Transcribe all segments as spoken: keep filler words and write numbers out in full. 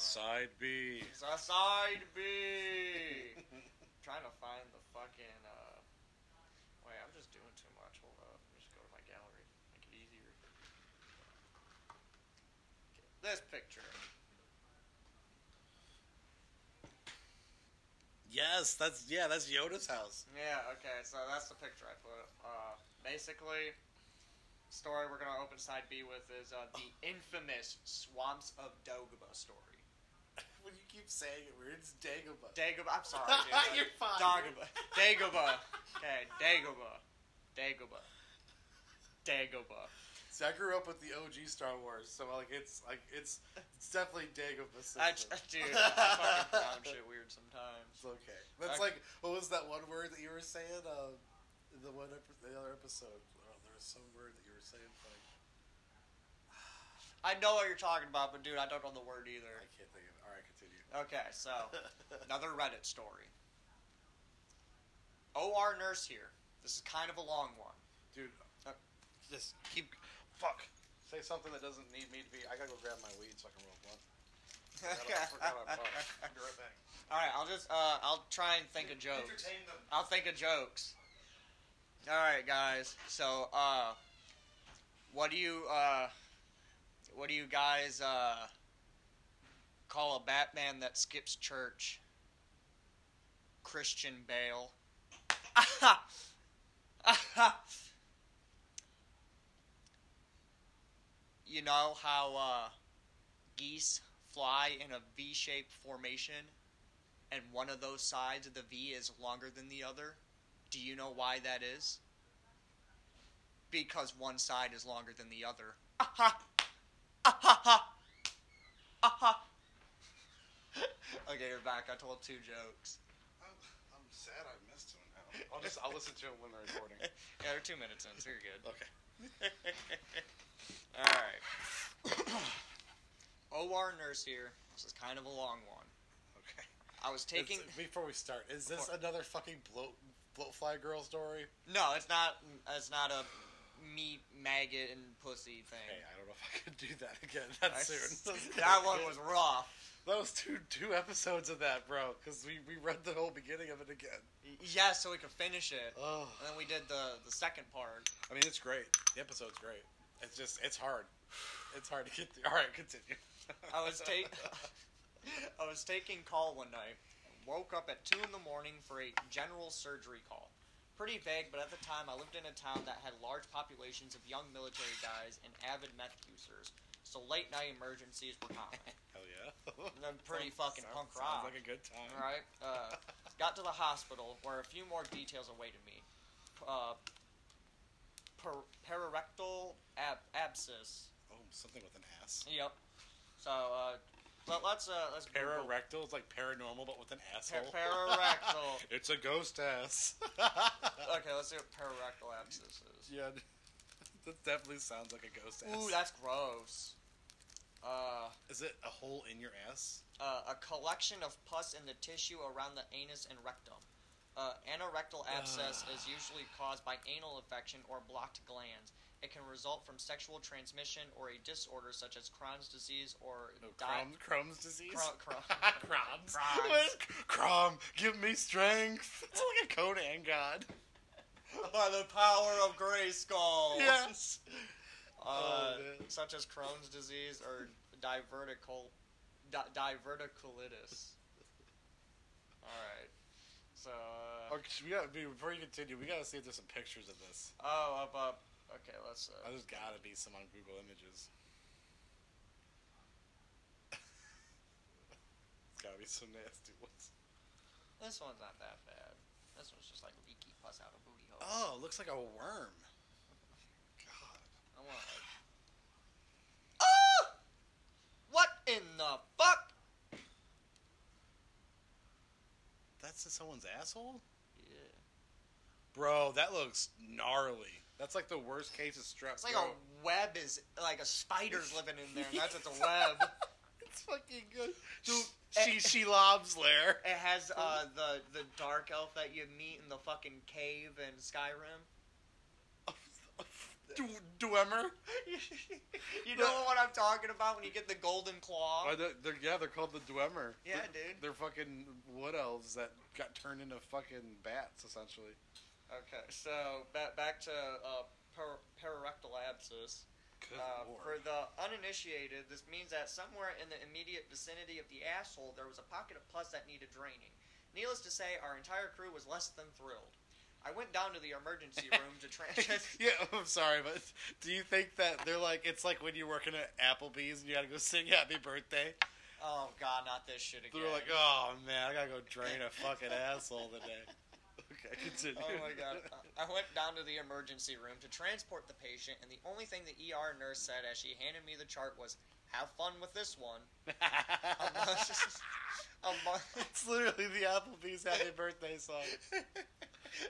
Side B. It's a side B. I'm trying to find the fucking. Uh... Wait, I'm just doing too much. Hold up. Let me just go to my gallery. Make it easier. Okay. This picture. Yes, that's yeah, that's Yoda's house. Yeah. Okay. So that's the picture I put up. Uh, basically. Story we're gonna open side B with is uh, the infamous Swamps of Dagobah story. When you keep saying it weird, it's Dagobah. Dagobah. I'm sorry, dude. Like, you're fine. Dagobah. Dagobah. Okay, Dagobah. Dagobah. Dagobah. See, I grew up with the O G Star Wars, so like it's like it's it's definitely Dagobah system. I, dude, I fucking pronounce shit weird sometimes. It's okay. That's I, like what was that one word that you were saying? Uh, the one the other episode. Some word that you were saying, like... I know what you're talking about, but dude, I don't know the word either. I can't think of it. Alright, continue. Okay, so, another Reddit story. O R nurse here. This is kind of a long one. Dude, uh, just keep... Fuck. Say something that doesn't need me to be... I gotta go grab my weed so I can roll a blunt. I forgot about blunt. I'll be right back. Alright, I'll just, uh, I'll try and think of jokes. Entertain them. I'll think of jokes. Alright, guys, so, uh, what do you, uh, what do you guys, uh, call a Batman that skips church? Christian Bale. Aha! Aha! You know how, uh, geese fly in a V-shaped formation, and one of those sides of the V is longer than the other? Do you know why that is? Because one side is longer than the other. Aha! Aha! Aha! Okay, you're back. I told two jokes. I'm, I'm sad I missed them now. I'll just I'll listen to it when they're recording. Yeah, they're two minutes in, so you're good. Okay. All right. O R nurse here. This is kind of a long one. Okay. I was taking it's, before we start. Is this before... another fucking bloat? Bloatfly girl story? No, it's not. It's not a meat maggot and pussy thing. Hey, I don't know if I could do that again that I, soon. That one was rough. That was two two episodes of that, bro. Because we, we read the whole beginning of it again. Yeah, so we could finish it. Oh. And then we did the the second part. I mean, it's great. The episode's great. It's just it's hard. It's hard to get through. All right, continue. I was take. I was taking call one night. Woke up at two in the morning for a general surgery call. Pretty vague, but at the time I lived in a town that had large populations of young military guys and avid meth users, so late night emergencies were common. Hell yeah. And pretty fucking sounds, punk rock. Sounds like a good time. Alright. Uh, got to the hospital, where a few more details awaited me. Uh, per- pararectal ab- abscess. Oh, something with an ass. Yep. So, uh... But let's, uh, let's pararectal is like paranormal, but with an asshole. Pararectal. It's a ghost ass. Okay, let's see what pararectal abscess is. Yeah, that definitely sounds like a ghost ass. Ooh, that's gross. Uh, is it a hole in your ass? Uh, a collection of pus in the tissue around the anus and rectum. Uh, anorectal abscess is usually caused by anal infection or blocked glands. It can result from sexual transmission or a disorder such as Crohn's disease or... No, di- Crohn's, Crohn's disease? Cro- Cro- Crohn's. Crohn's. Crom, give me strength. It's like a Conan god. By the power of Grayskull. Yes. Uh, oh, such as Crohn's disease or diverticul- di- diverticulitis. All right. So... Uh, okay, we gotta, before you continue, we gotta see if there's some pictures of this. Oh, up, up. Okay, let's... Uh, there's gotta be some on Google Images. It's gotta be some nasty ones. This one's not that bad. This one's just like leaky pus out of booty hole. Oh, it looks like a worm. God. I wanna like... Oh! What in the fuck? That's in someone's asshole? Yeah. Bro, that looks gnarly. That's like the worst case of strep. It's like bro. A web is like a spider's living in there. And that's it's a web. It's fucking good. Dude, she it, she lobs lair. It has uh, the the dark elf that you meet in the fucking cave in Skyrim. Dwemer. You know what I'm talking about when you get the golden claw? Uh, they're, they're, yeah, they're called the Dwemer. Yeah, they're, dude. They're fucking wood elves that got turned into fucking bats, essentially. Okay, so back, back to uh, par- pararectal abscess. Uh, for the uninitiated, this means that somewhere in the immediate vicinity of the asshole, there was a pocket of pus that needed draining. Needless to say, our entire crew was less than thrilled. I went down to the emergency room to transfer. Yeah, I'm sorry, but do you think that they're like, it's like when you're working at Applebee's and you gotta go sing Happy Birthday? Oh, God, not this shit again. They're like, oh, man, I gotta go drain a fucking asshole today. Okay, continue. Oh, my God. I went down to the emergency room to transport the patient, and the only thing the E R nurse said as she handed me the chart was, have fun with this one. Unless, unless, it's literally the Applebee's Happy Birthday song.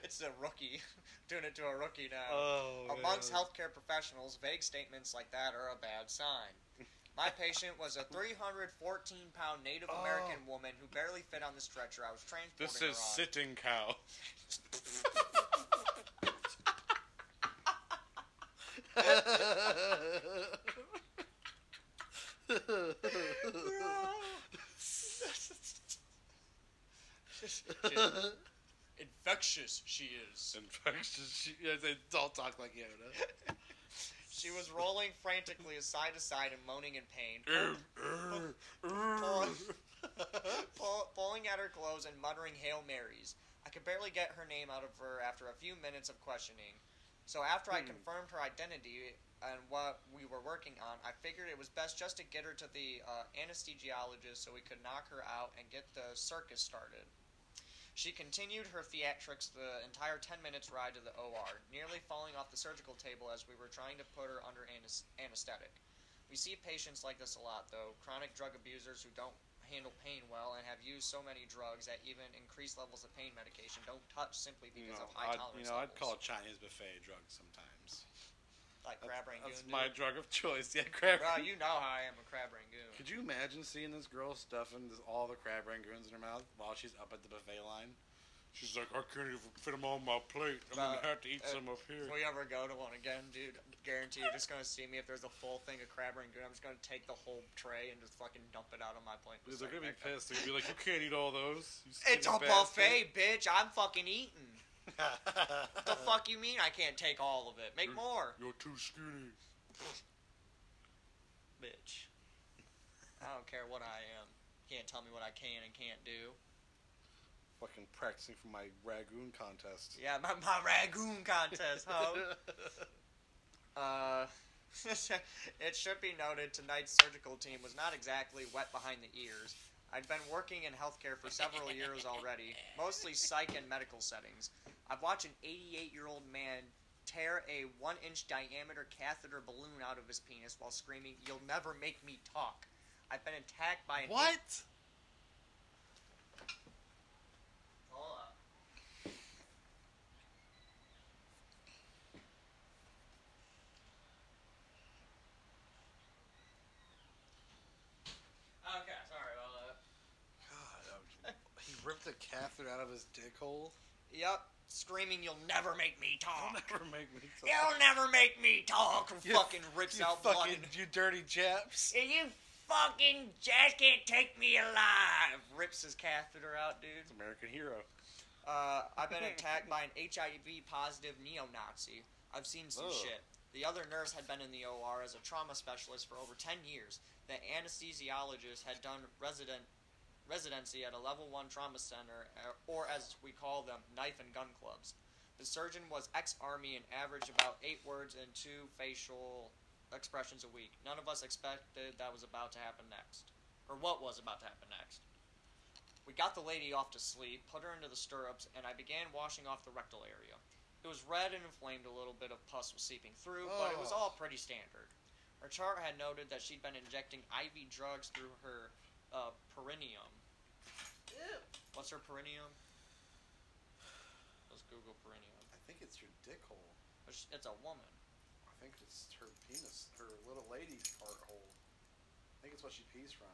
It's a rookie. Doing it to a rookie now. Oh, amongst man. Healthcare professionals, vague statements like that are a bad sign. My patient was a three hundred fourteen pound Native oh. American woman who barely fit on the stretcher I was transporting this her on. This is sitting cow. Infectious she is. Infectious she is. They all talk like Yoda. She was rolling frantically side to side and moaning in pain, pulling, pulling, pull, pulling at her clothes and muttering Hail Marys. I could barely get her name out of her after a few minutes of questioning. So after hmm. I confirmed her identity and what we were working on, I figured it was best just to get her to the uh, anesthesiologist so we could knock her out and get the circus started. She continued her theatrics the entire ten minutes ride to the O R, nearly falling off the surgical table as we were trying to put her under anesthetic. We see patients like this a lot, though, chronic drug abusers who don't handle pain well and have used so many drugs that even increased levels of pain medication don't touch simply because you know, of high I'd, tolerance levels. You know, levels. I'd call it Chinese buffet drugs sometimes. Like crab that's, rangoon, That's dude. My drug of choice, yeah, crab rangoon. Bro, you know how I am a crab rangoon. Could you imagine seeing this girl stuffing this, all the crab rangoons in her mouth while she's up at the buffet line? She's like, I can't even fit them on my plate. I'm uh, going to have to eat uh, some up here. If we ever go to one again, dude, I guarantee you're just going to see me. If there's a full thing of crab rangoon, I'm just going to take the whole tray and just fucking dump it out on my plate. Dude, they're going to be pissed. They're going to be like, you can't eat all those. It's a buffet, bitch. I'm fucking eating. What the fuck you mean I can't take all of it? Make you're, more. You're too skinny. Bitch. I don't care what I am. You can't tell me what I can and can't do. Fucking practicing for my ragoon contest. Yeah, my, my ragoon contest, huh? uh, it should be noted tonight's surgical team was not exactly wet behind the ears. I'd been working in healthcare for several years already, mostly psych and medical settings. I've watched an eighty-eight-year-old man tear a one-inch diameter catheter balloon out of his penis while screaming, "You'll never make me talk." I've been attacked by an... What? Eight- Hold up. Ripped the catheter out of his dick hole? Yep. Screaming, "You'll never make me talk. You'll never make me talk. You'll never make me talk." And you, fucking rips you out fucking, blood. And, you dirty Japs. And you fucking Japs can't take me alive. Rips his catheter out, dude. It's American hero. Uh, I've been attacked by an H I V-positive neo-Nazi. I've seen some Whoa. shit. The other nurse had been in the O R as a trauma specialist for over ten years. The anesthesiologist had done resident... residency at a level one trauma center, or as we call them, knife and gun clubs. The surgeon was ex-army and averaged about eight words and two facial expressions a week. None of us expected that was about to happen next, or what was about to happen next. We got the lady off to sleep, put her into the stirrups, and I began washing off the rectal area. It was red and inflamed, a little bit of pus was seeping through, oh. but it was all pretty standard. Her chart had noted that she'd been injecting I V drugs through her uh, perineum. Ew. What's her perineum? Let's Google perineum. I think it's your dick hole. It's a woman. I think it's her penis, her little lady part hole. I think it's what she pees from.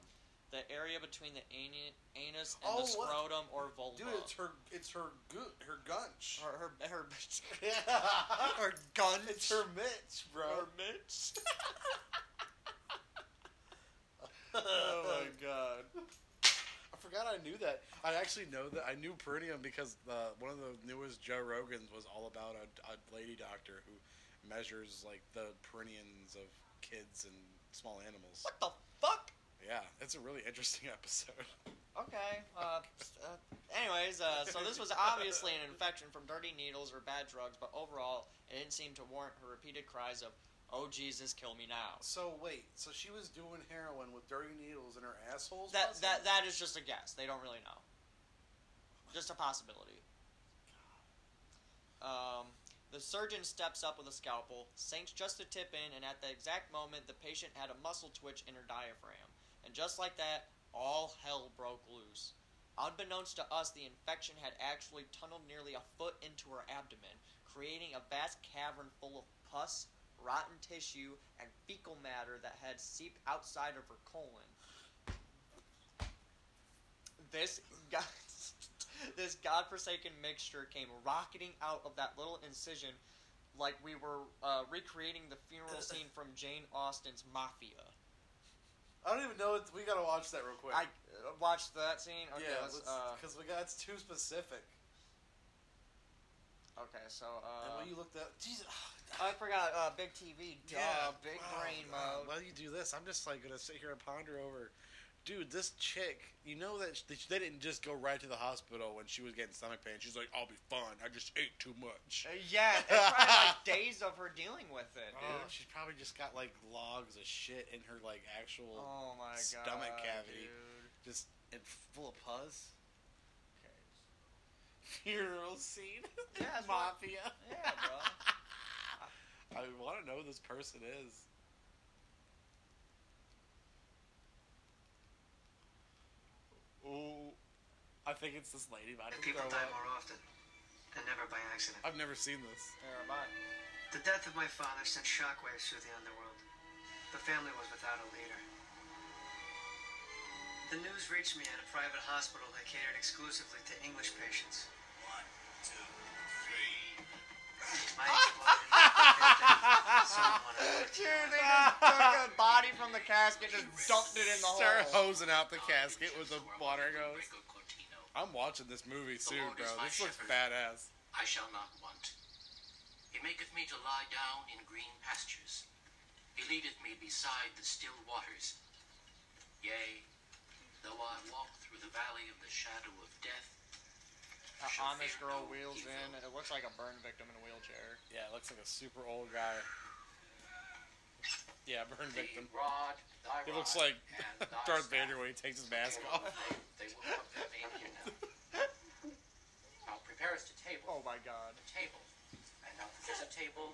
The area between the anus and oh, the scrotum what? or vulva. Dude, it's her. It's her. Go- her gunch. Her her her. her gunch. It's her mitts, bro. Her mitts. Oh my god. I forgot I knew that. I actually know that. I knew perineum because uh, one of the newest Joe Rogans was all about a, a lady doctor who measures like the perineums of kids and small animals. What the fuck? Yeah, it's a really interesting episode. Okay. Uh, uh, anyways, uh, so this was obviously an infection from dirty needles or bad drugs, but overall, it didn't seem to warrant her repeated cries of, "Oh, Jesus, kill me now." So, wait. So she was doing heroin with dirty needles in her assholes? That possibly? that That is just a guess. They don't really know. Just a possibility. Um... The surgeon steps up with a scalpel, sinks just the tip in, and at the exact moment, the patient had a muscle twitch in her diaphragm. And just like that, all hell broke loose. Unbeknownst to us, the infection had actually tunneled nearly a foot into her abdomen, creating a vast cavern full of pus, rotten tissue, and fecal matter that had seeped outside of her colon. This got... This godforsaken mixture came rocketing out of that little incision like we were uh, recreating the funeral scene from Jane Austen's Mafia. I don't even know. If, we gotta watch that real quick. I uh, watched that scene? Okay, yeah, because uh, that's too specific. Okay, so... Uh, and when you looked up... Jesus, I forgot uh, Big T V. Duh, yeah. Big oh, brain God. mode. While you do this, I'm just like gonna sit here and ponder over... Dude, this chick, you know that they didn't just go right to the hospital when she was getting stomach pain. She's like, "I'll be fine. I just ate too much." Uh, yeah, it's probably like days of her dealing with it, dude. Oh, she's probably just got like logs of shit in her like actual oh my stomach God, cavity, dude. Just and full of pus. Okay. Funeral scene. Yeah, Mafia. What, yeah, bro. I want to know who this person is. Oh, I think it's this lady. But I and people die up. more often, and never by accident. I've never seen this. Never mind. The death of my father sent shockwaves through the underworld. The family was without a leader. The news reached me at a private hospital that catered exclusively to English patients. One, two, three. My exploded. Dude, they just took a body from the casket and just dumped it in the hole. Start hosing out the casket with a water hose. I'm watching this movie soon, bro. This looks badass. I shall not want. He maketh me to lie down in green pastures. He leadeth me beside the still waters. Yea, though I walk through the valley of the shadow of death. A Amish girl wheels in, and it looks like a burn victim in a wheelchair. Yeah, it looks like a super old guy. Yeah, burn victim. Rod, it looks like Darth Vader when he takes his mask off. They, they will come to me here now. Now prepare us to table. Oh my God. A table. I know there's a table.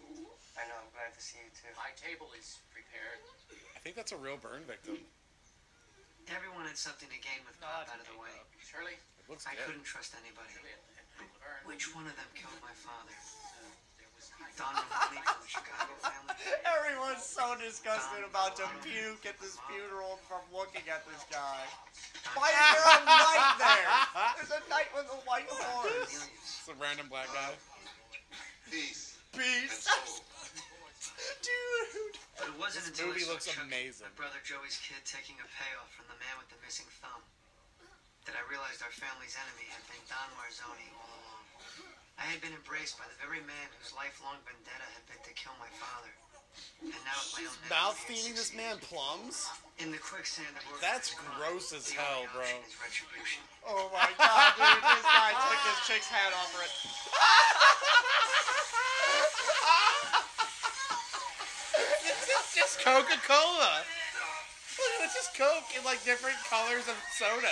I know, I'm glad to see you too. My table is prepared. I think that's a real burn victim. Everyone had something to gain with Bob out of the way. Shirley? It looks I good. couldn't trust anybody. Which one of them killed my father? Don Ramone from the Chicago family. Everyone's so disgusted Don about to puke at this funeral from looking at this guy. Why is there a knight there? There's a knight with a white horse. It's a random black guy. Peace. Peace. Dude. But it wasn't this until movie looks amazing. My brother Joey's kid taking a payoff from the man with the missing thumb that I realized our family's enemy had been Don Marzoni all along. I had been embraced by the very man whose lifelong vendetta had been to kill my father. And now with my own mouth feeding this man plums? In the quicksand of That's gross as hell, bro. Oh my God, dude, this guy took this chick's hat off her. This is just Coca-Cola. It's just Coke in like different colors of soda.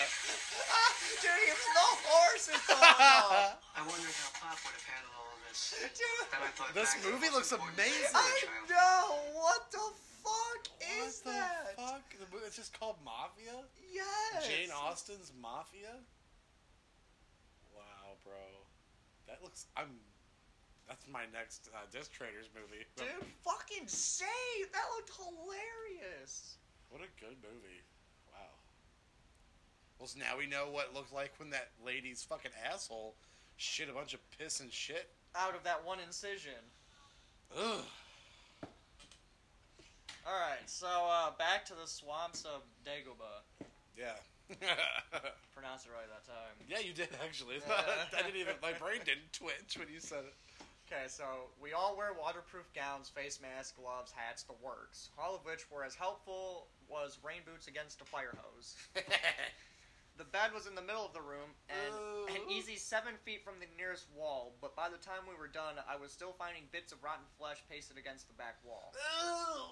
Dude, it's no horses going on. I wondered how Pop would have handled all of this. Dude, this movie looks amazing. I know. What the fuck is that? What the fuck? It's just called Mafia? Yes. Jane Austen's Mafia? Wow, bro. That looks... I'm... That's my next uh, Disc Traders movie. Dude, fucking save! That looked hilarious. What a good movie. Wow. Well, now we know what it looked like when that lady's fucking asshole shit a bunch of piss and shit out of that one incision. Ugh. Alright, so uh, back to the swamps of Dagobah. Yeah. Pronounced it right that time. Yeah, you did, actually. I didn't even, my brain didn't twitch when you said it. Okay, so we all wear waterproof gowns, face masks, gloves, hats, the works. All of which were as helpful was rain boots against a fire hose. The bed was in the middle of the room, and Ooh. an easy seven feet from the nearest wall, but by the time we were done, I was still finding bits of rotten flesh pasted against the back wall. Ooh.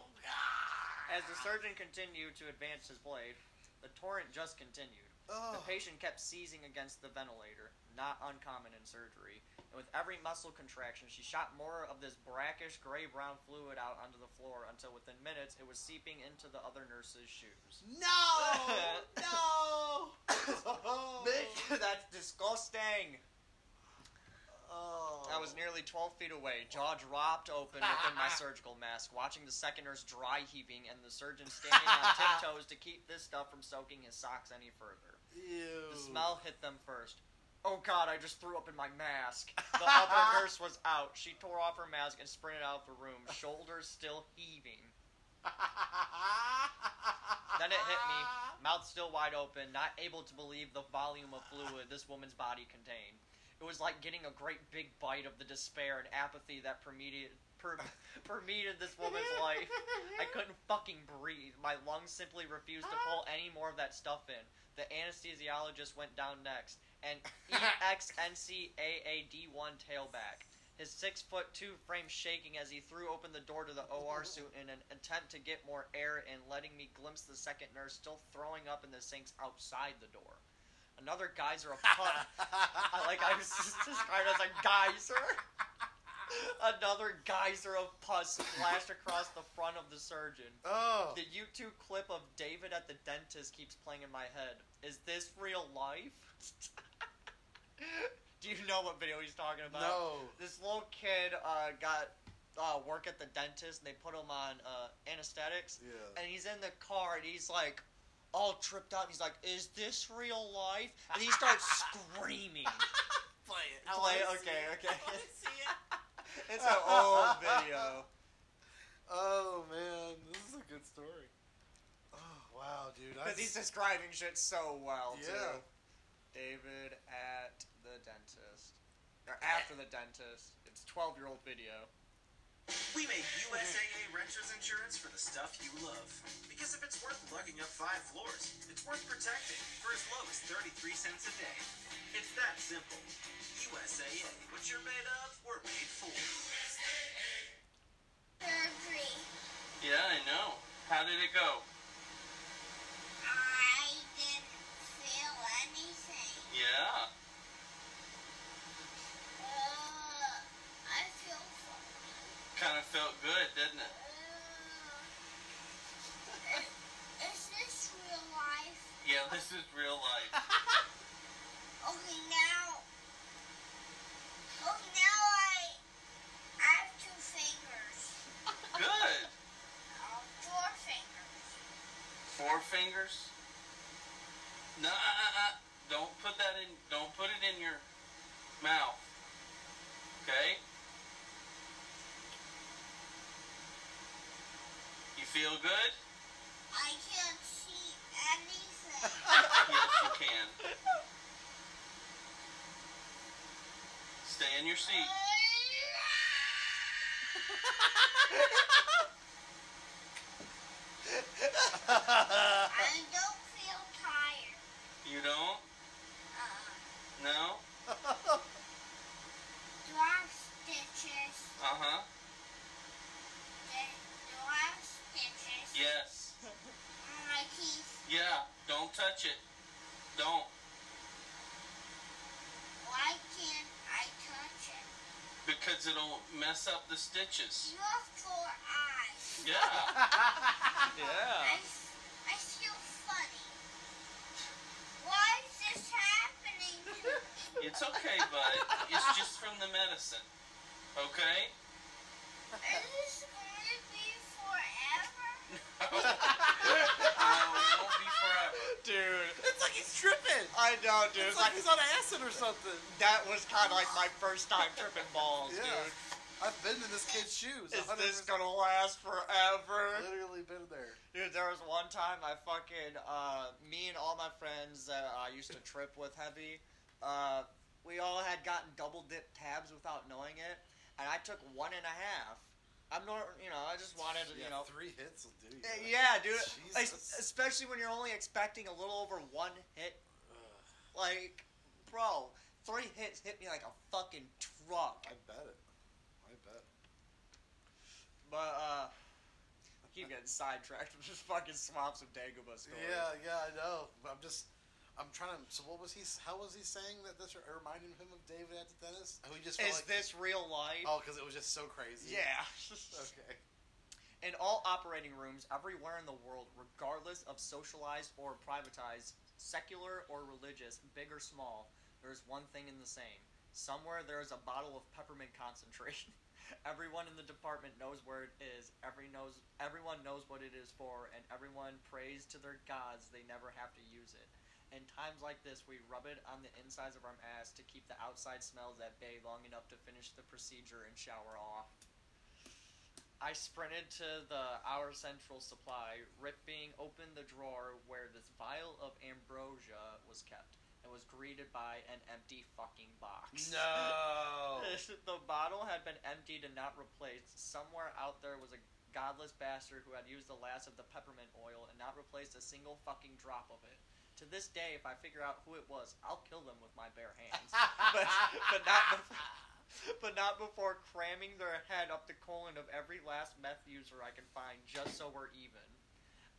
As the surgeon continued to advance his blade, the torrent just continued. Oh. The patient kept seizing against the ventilator, not uncommon in surgery, and with every muscle contraction, she shot more of this brackish, gray-brown fluid out onto the floor until within minutes it was seeping into the other nurse's shoes. No! No! Bitch, that's disgusting! Oh. I was nearly twelve feet away, jaw dropped open within my surgical mask, watching the second nurse dry heaving and the surgeon standing on tiptoes to keep this stuff from soaking his socks any further. Ew. The smell hit them first. Oh god, I just threw up in my mask. The other nurse was out. She tore off her mask and sprinted out of the room, shoulders still heaving. Then it hit me, mouth still wide open, not able to believe the volume of fluid this woman's body contained. It was like getting a great big bite of the despair and apathy that permeated, per, permeated this woman's life. I couldn't fucking breathe. My lungs simply refused to pull any more of that stuff in. The anesthesiologist went down next, an E X N C A A D one tailback. His six foot two frame shaking as he threw open the door to the O R suite in an attempt to get more air and letting me glimpse the second nurse still throwing up in the sinks outside the door. Another geyser of pus. I like I was described as a geyser. Another geyser of pus splashed across the front of the surgeon. Oh. The YouTube clip of David at the dentist keeps playing in my head. Is this real life? Do you know what video he's talking about? No. This little kid uh, got uh, work at the dentist, and they put him on uh, anesthetics. Yeah. And he's in the car, and he's like, all tripped out, and he's like, is this real life? And he starts screaming. Play it. I Play it, okay, it. okay. I want to see it. It's an old video. Oh, man, this is a good story. Oh, wow, dude. Because he's describing shit so well, yeah. too. David at the dentist. Or after the dentist. It's a twelve-year-old video. We make U S A A renter's insurance for the stuff you love. Because if it's worth lugging up five floors, it's worth protecting for as low as thirty-three cents a day. It's that simple. U S A A, what you're made of, we're made for. They're free. Yeah, I know. How did it go? I didn't feel anything. Yeah. Kind of felt good, didn't it? Uh, is, is this real life? Yeah, this is real life. Okay, now. Okay, now I, I have two fingers. Good. Uh, four fingers. Four fingers? No, uh, uh, don't put that in. Don't put it in your mouth. Okay. You feel good? I can't see anything. Yes, you can. Stay in your seat. I don't feel tired. You don't? Uh-uh. No? Do I have stitches? Uh-huh. Yes. On my teeth. Yeah, don't touch it. Don't. Why can't I touch it? Because it'll mess up the stitches. You have four eyes. Yeah. Yeah. I, I feel funny. Why is this happening to me? It's okay, bud. It's just from the medicine. Okay? Is this going to be forever? No, it won't be forever. Dude. It's like he's tripping. I know, dude. It's like he's on acid or something. That was kind of like my first time tripping balls, yeah. dude. I've been in this kid's shoes. Is this gonna last forever? Literally been there. Dude, there was one time I fucking, uh, me and all my friends that I used to trip with heavy, uh, we all had gotten double dip tabs without knowing it, and I took one and a half. I'm not, you know, I just wanted, yeah, you know. Three hits will do you. Yeah, dude. Jesus. Especially when you're only expecting a little over one hit. Ugh. Like, bro, three hits hit me like a fucking truck. I bet it. I bet. But, uh, I keep getting sidetracked. I'm just fucking swaps of Dagobah story. Yeah, yeah, I know. But I'm just, I'm trying to, so what was he, how was he saying that this reminded him of David at the dentist? Who just Is like, this real life? Oh, because it was just so crazy. Yeah. Okay. In all operating rooms, everywhere in the world, regardless of socialized or privatized, secular or religious, big or small, there's one thing in the same. Somewhere there is a bottle of peppermint concentrate. Everyone in the department knows where it is. Every knows, everyone knows what it is for, and everyone prays to their gods they never have to use it. In times like this, we rub it on the insides of our ass to keep the outside smells at bay long enough to finish the procedure and shower off. I sprinted to the our central supply, ripping open the drawer where this vial of ambrosia was kept. And was greeted by an empty fucking box. No! The bottle had been emptied and not replaced. Somewhere out there was a godless bastard who had used the last of the peppermint oil and not replaced a single fucking drop of it. To this day, if I figure out who it was, I'll kill them with my bare hands. but, but, not before, but not before cramming their head up the colon of every last meth user I can find, just so we're even.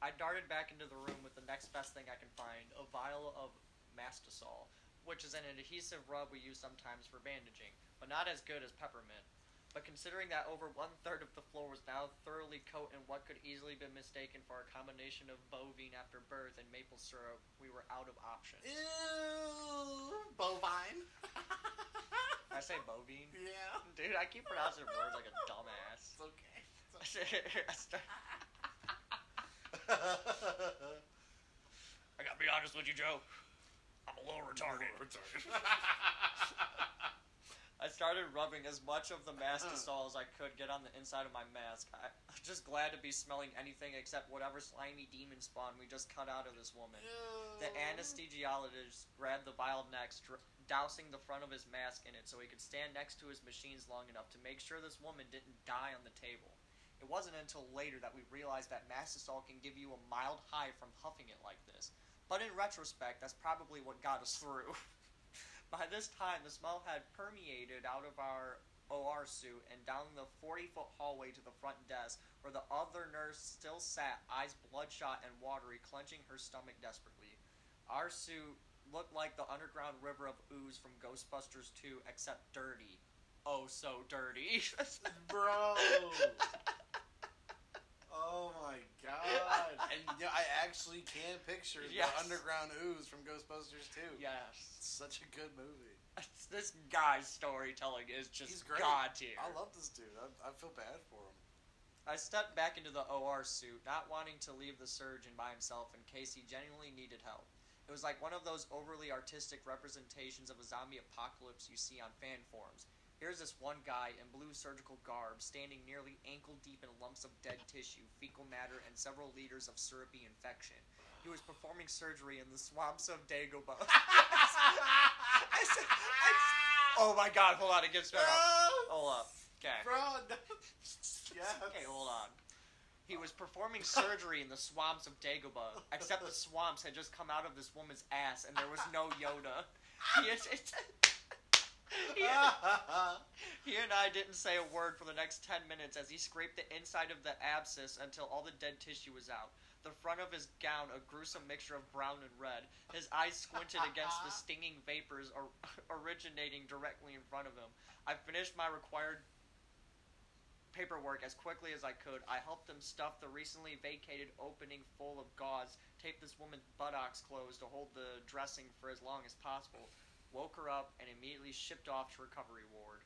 I darted back into the room with the next best thing I can find, a vial of Mastisol, which is an adhesive rub we use sometimes for bandaging, but not as good as peppermint. But considering that over one-third of the floor was now thoroughly coated in what could easily be mistaken for a combination of bovine after birth and maple syrup, we were out of options. Ew, bovine. I say bovine? Yeah. Dude, I keep pronouncing words like a dumbass. It's okay. It's okay. I gotta be honest with you, Joe. I'm a little retarded. A little retarded. I started rubbing as much of the Mastisol as I could get on the inside of my mask. I, I'm just glad to be smelling anything except whatever slimy demon spawn we just cut out of this woman. Ew. The anesthesiologist grabbed the vial next, dr- dousing the front of his mask in it so he could stand next to his machines long enough to make sure this woman didn't die on the table. It wasn't until later that we realized that Mastisol can give you a mild high from huffing it like this. But in retrospect, that's probably what got us through. By this time, the smell had permeated out of our O R suit and down the forty-foot hallway to the front desk, where the other nurse still sat, eyes bloodshot and watery, clenching her stomach desperately. Our suit looked like the underground river of ooze from Ghostbusters two, except dirty. Oh, so dirty. Bro. Oh my god. And you know, I actually can picture yes. the underground ooze from Ghostbusters two. Yes. It's such a good movie. This guy's storytelling is just god tier. I love this dude. I, I feel bad for him. I stepped back into the O R suit, not wanting to leave the surgeon by himself in case he genuinely needed help. It was like one of those overly artistic representations of a zombie apocalypse you see on fan forums. Here's this one guy in blue surgical garb standing nearly ankle-deep in lumps of dead tissue, fecal matter, and several liters of syrupy infection. He was performing surgery in the swamps of Dagobah. I said, I, oh my god, hold on, it gets better. Hold up. Okay. Bro, no. Yes. Okay, hold on. He was performing surgery in the swamps of Dagobah, except the swamps had just come out of this woman's ass, and there was no Yoda. He is... It's, He and, he and I didn't say a word for the next ten minutes as he scraped the inside of the abscess until all the dead tissue was out. The front of his gown, a gruesome mixture of brown and red. His eyes squinted against the stinging vapors or- originating directly in front of him. I finished my required paperwork as quickly as I could. I helped them stuff the recently vacated opening full of gauze, taped this woman's buttocks closed to hold the dressing for as long as possible. Woke her up, and immediately shipped off to recovery ward.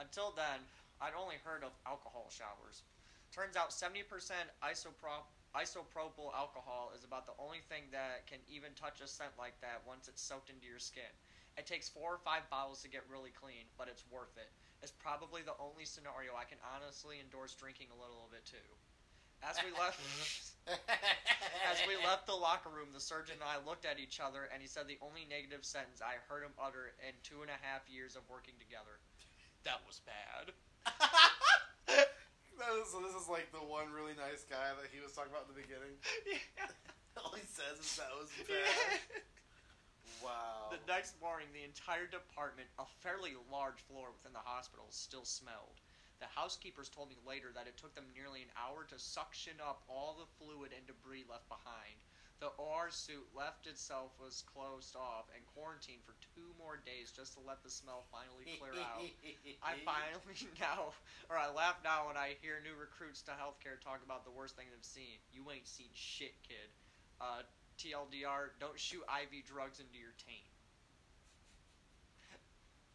Until then, I'd only heard of alcohol showers. Turns out seventy percent isopropyl isopropyl alcohol is about the only thing that can even touch a scent like that once it's soaked into your skin. It takes four or five bottles to get really clean, but it's worth it. It's probably the only scenario I can honestly endorse drinking a little bit, too. As we left as we left the locker room, the surgeon and I looked at each other, and he said the only negative sentence I heard him utter in two and a half years of working together. That was bad. That is, so this is like the one really nice guy that he was talking about in the beginning? Yeah. All he says is that was bad. Yeah. Wow. The next morning, the entire department, a fairly large floor within the hospital, still smelled. The housekeepers told me later that it took them nearly an hour to suction up all the fluid and debris left behind. The O R suit left itself was closed off and quarantined for two more days just to let the smell finally clear out. I finally now, or I laugh now when I hear new recruits to healthcare talk about the worst thing they've seen. You ain't seen shit, kid. Uh, T L D R, don't shoot I V drugs into your taint.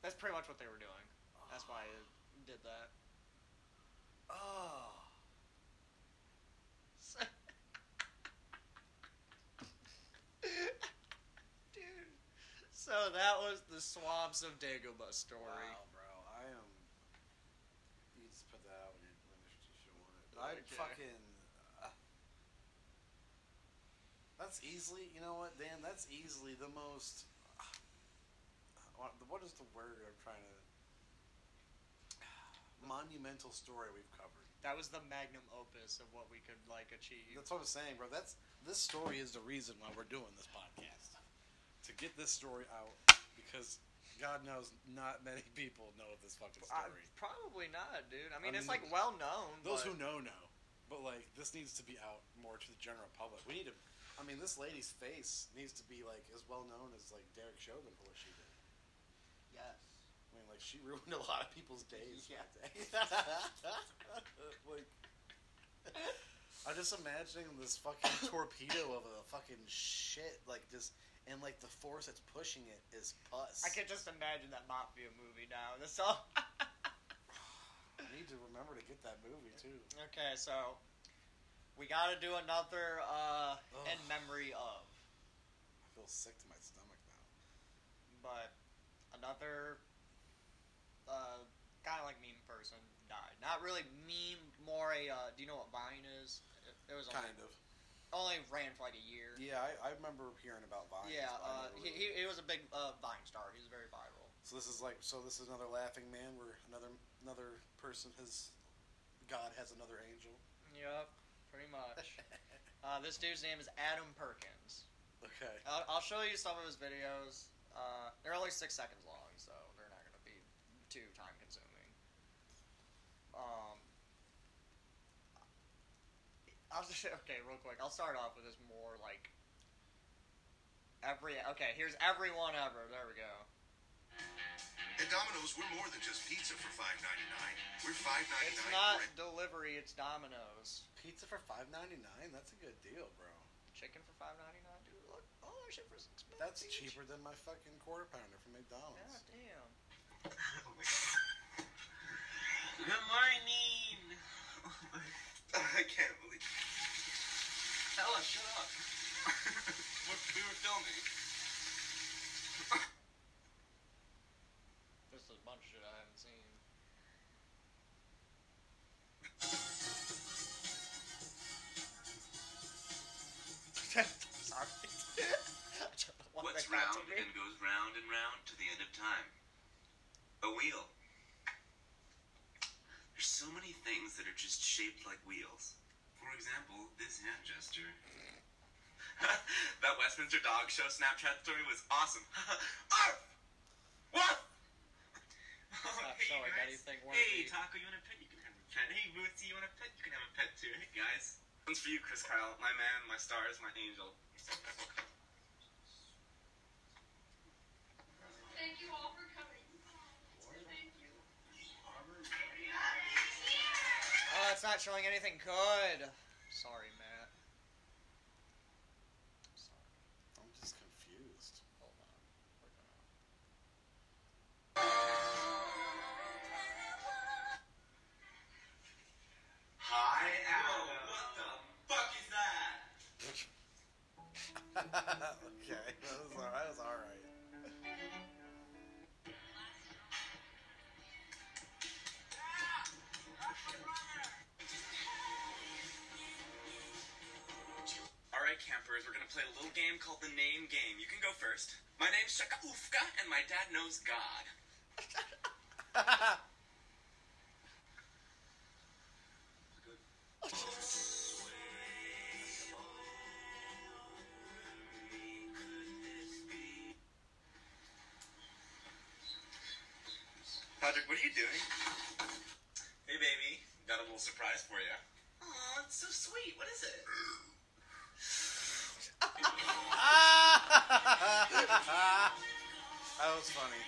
That's pretty much what they were doing. That's why I did that. Oh. So, dude. So that was the swamps of Dagobah story. Wow, bro. I am. You just put that out when you want it. I okay. fucking. Uh, that's easily. You know what, Dan? That's easily the most. Uh, what is the word I'm trying to. Monumental story we've covered. That was the magnum opus of what we could like achieve. That's what I'm saying, bro. That's this story is the reason why we're doing this podcast, to get this story out, because God knows not many people know this fucking story. I, probably not, dude. I mean, I mean it's like well known. Those but... who know know, but like this needs to be out more to the general public. We need to. I mean, this lady's face needs to be like as well known as like Derek Chauvin for what she did. Yes. I mean, like, she ruined a lot of people's days. Yeah. Like, I'm just imagining this fucking torpedo of a fucking shit, like, just, and, like, the force that's pushing it is pus. I can just imagine that mafia movie now. That's all. I need to remember to get that movie, too. Okay, so, we gotta do another, uh, Ugh. in memory of. I feel sick to my stomach now. But, another... Uh, kind of like meme person died. Not really meme, more a, uh, do you know what Vine is? It, it was Kind only, of. Only ran for like a year. Yeah, I, I remember hearing about Vine. Yeah, uh, he, he, he was a big uh, Vine star. He was very viral. So this is like, so this is another laughing man where another another person has, God has another angel. Yep, pretty much. uh, this dude's name is Adam Perkins. Okay. I'll, I'll show you some of his videos. Uh, they're only six seconds long, so they're not going to be... too time consuming. Um, I'll just okay, real quick. I'll start off with this more like every okay. Here's everyone ever. There we go. At Domino's, we're more than just pizza for five ninety nine. We're five ninety nine. It's not bread. Delivery. It's Domino's. Pizza for five ninety nine. That's a good deal, bro. Chicken for five ninety nine, dude. Look, all our shit for six bucks. That's each. Cheaper than my fucking quarter pounder from McDonald's. God damn. Oh my God. Good morning. Oh my. I can't believe it. Ella, shut up. We were filming. There's a bunch of shit I haven't seen. Sorry. What's round and goes round and round to the end of time? A wheel. There's so many things that are just shaped like wheels. For example, this hand gesture. That Westminster Dog Show Snapchat story was awesome. Arf! What? Oh, hey, showing anything hey, Taco, you want a pet? You can have a pet. Hey, Bootsy, you want a pet? You can have a pet too. Hey, guys. One's for you, Chris Kyle. My man, my stars, my angel. Thank you all for coming. Oh, it's not showing anything good. Sorry, Matt. I'm sorry. I'm just confused. Hold on. We're gonna... Hi, Al. What the fuck is that? Okay, that was all, that was all right. Alright, campers, we're gonna play a little game called the name game. You can go first. My name's Shakaufka, and my dad knows God. Patrick, what are you doing? Hey, baby. Got a little surprise for you. Aw, it's so sweet. What is it? That was funny.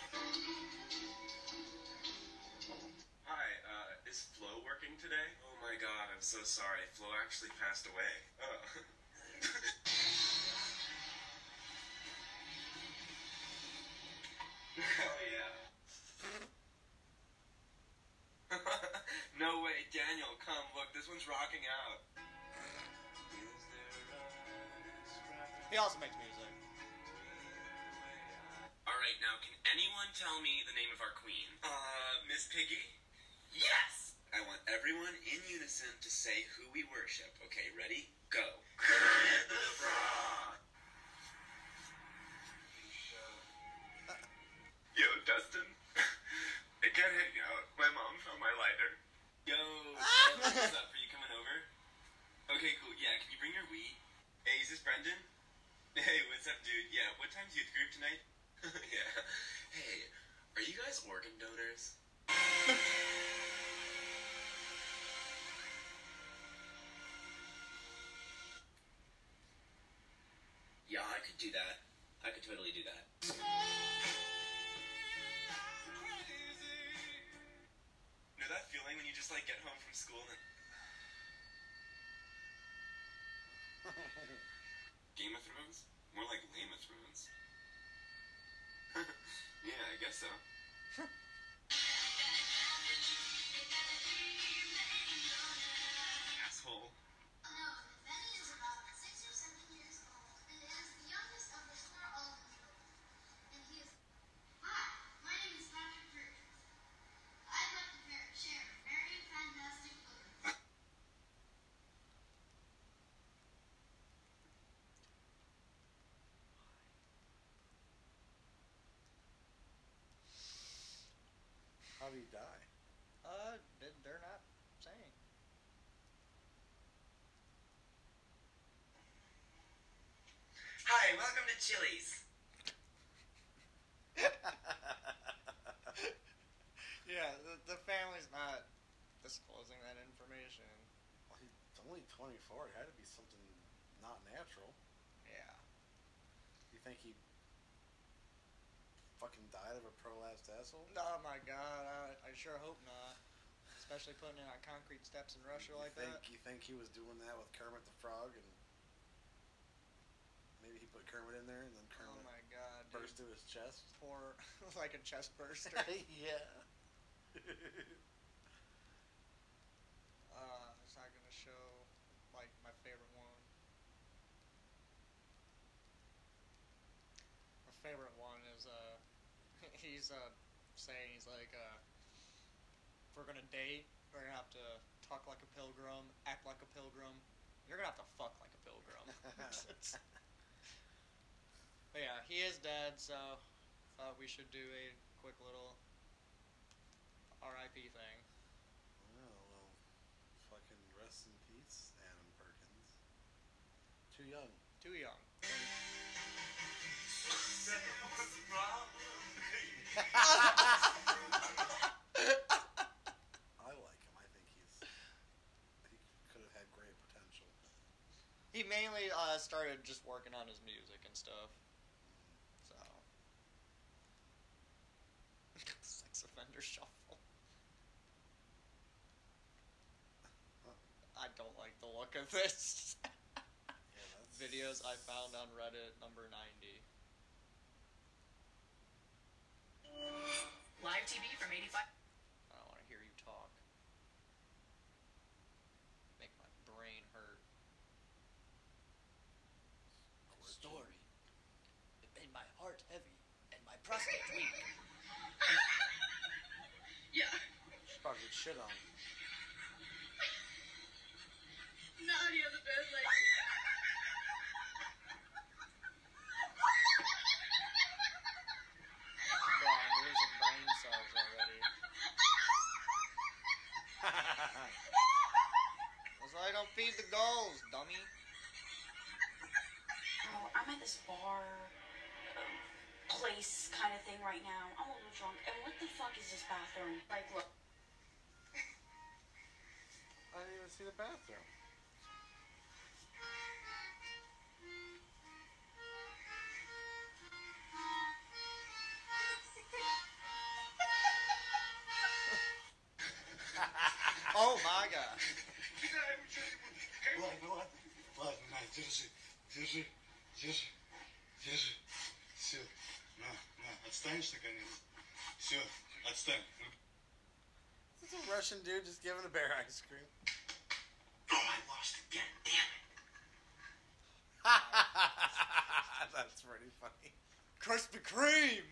Hi, uh, is Flo working today? Oh my god, I'm so sorry. Flo actually passed away. Oh. Hell yeah. No way, Daniel, come, look, this one's rocking out. He also makes music. Alright, now, can anyone tell me the name of our queen? Uh, Miss Piggy? Yes! I want everyone in unison to say who we worship. Okay, ready? Go. Kermit the Frog! Yo, Dustin. I can't hang out. My mom found my lighter. Yo, what's up? Are you coming over? Okay, cool. Yeah, can you bring your weed? Hey, is this Brendan? Hey, what's up, dude? Yeah, what time's youth group tonight? Yeah. Hey, are you guys organ donors? Yeah, I could do that. I could totally do that. You know that feeling when you just like get home from school and... Game of Thrones? More like Lame of Thrones. Yeah, I guess so. Asshole. Hello, Benny is about six or seven years old, and is the youngest of the four Alden children. And he is... Hi, my name is Adam Perkins. I'd like to share a very fantastic book. How do you die? Uh, they're not saying. Hi, welcome to Chili's. Yeah, the, the family's not disclosing that information. Well, he's only twenty-four. It had to be something not natural. Yeah. You think he fucking died of a prolapsed asshole? Oh my god, I, I sure hope not. Especially putting in on concrete steps in Russia you like think, that. You think he was doing that with Kermit the Frog, and maybe he put Kermit in there, and then Kermit oh my god, burst dude. through his chest? Poor, like a chest burster. Yeah. uh, it's not gonna show like my favorite one. My favorite one is uh, he's uh saying he's like uh, if we're gonna date, we're gonna have to talk like a pilgrim, act like a pilgrim. You're gonna have to fuck like a pilgrim. But yeah, he is dead, so thought we should do a quick little R I P thing. Well, well, fucking rest in peace, Adam Perkins. Too young. Too young. I like him. I think he's he could have had great potential. He mainly uh, started just working on his music and stuff. So sex offender shuffle. I don't like the look of this. Yeah, videos I found on Reddit, number ninety. Live T V from eighty-five. I don't want to hear you talk. Make my brain hurt. Story. busted week. Yeah. She's about to get shit on. No, you have the best like. No, I'm losing brain cells already. That's why I don't feed the goals, dummy. Oh, I'm at this bar place kind of thing right now. I'm a little drunk. And what the fuck is this bathroom? Like, look. I didn't even see the bathroom. Oh my god. This is a Russian dude just giving a bear ice cream. Oh, I lost again, damn it. That's pretty funny. Krispy Kreme!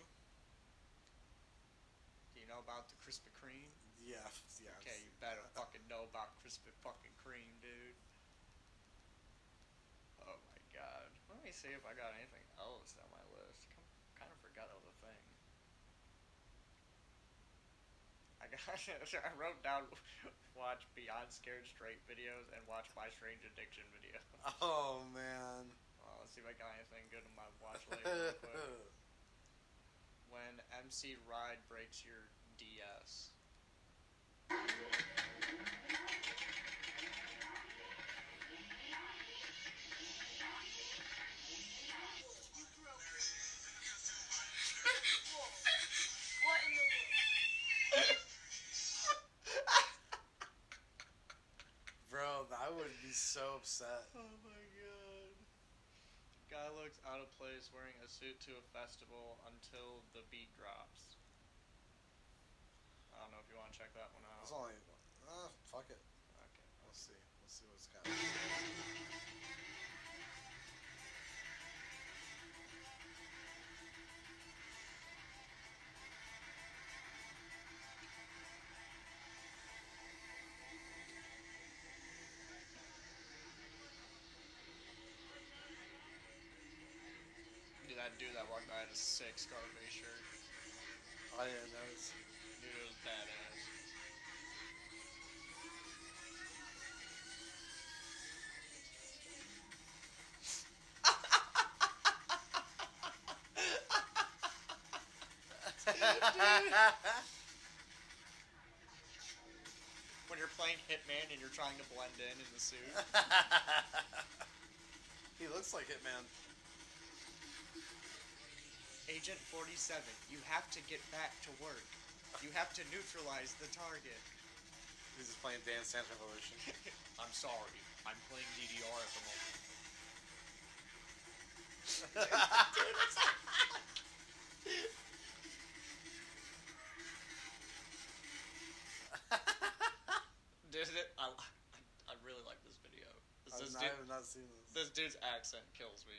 Do you know about the Krispy Kreme? Yeah, yeah. Okay, you better fucking know about Krispy fucking Kreme, dude. Oh my god. Let me see if I got anything else on my list. I kind of forgot all the things. I got. I wrote down watch Beyond Scared Straight videos and watch My Strange Addiction videos. Oh man. Well, let's see if I got anything good on my watch later. When M C Ride breaks your D S. Bro, I would be so upset. Oh my god. The guy looks out of place wearing a suit to a festival until the beat drops. I don't know if you want to check that one out. It's only... Uh, fuck it. Okay. Let's see. Let's see what's got. Dude, that dude that walked by had a sick Scarface shirt. Oh yeah, that was... Dude, it was badass. When you're playing Hitman and you're trying to blend in in the suit. He looks like Hitman. Agent forty-seven, you have to get back to work. You have to neutralize the target. This is playing Dance Dance Revolution. I'm sorry. I'm playing D D R at the moment. Dude, I, I, I really like this video. This, I, this not, dude, I have not seen this. This dude's accent kills me.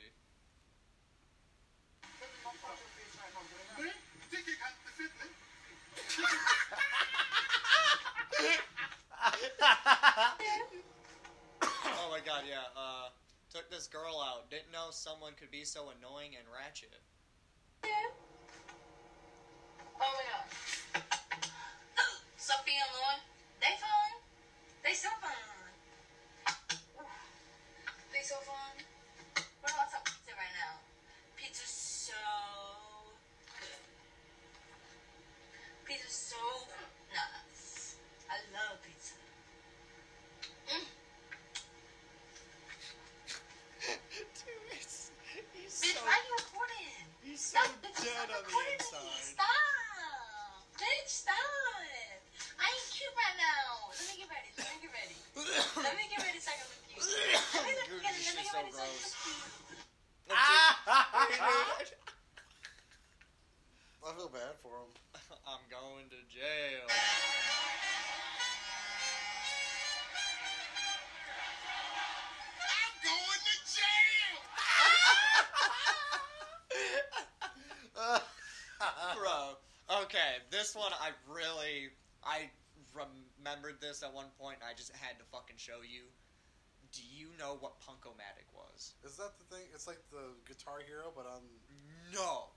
Oh my god, yeah. Uh, took this girl out. Didn't know someone could be so annoying and ratchet. Yeah. Oh my god. Something annoying. They fun. They so fun. They so fun. What about some pizza right now? Pizza's so good. Pizza's so nice. I love pizza. Mm. Dude, it's, he's so... Bitch, why are you recording? He's so no, dead on the inside. Stop! Bitch, stop! I ain't cute right now. Let me get ready. Let me get ready. Let me get ready so I can look cute. Let me look at it. Let me get ready so I can look cute. Ah! I feel bad for him. I'm going to jail. I'm going to jail. Okay, this one I really... I remembered this at one point, and I just had to fucking show you. Do you know what Punk-O-Matic was? Is that the thing? It's like the Guitar Hero, but on... No.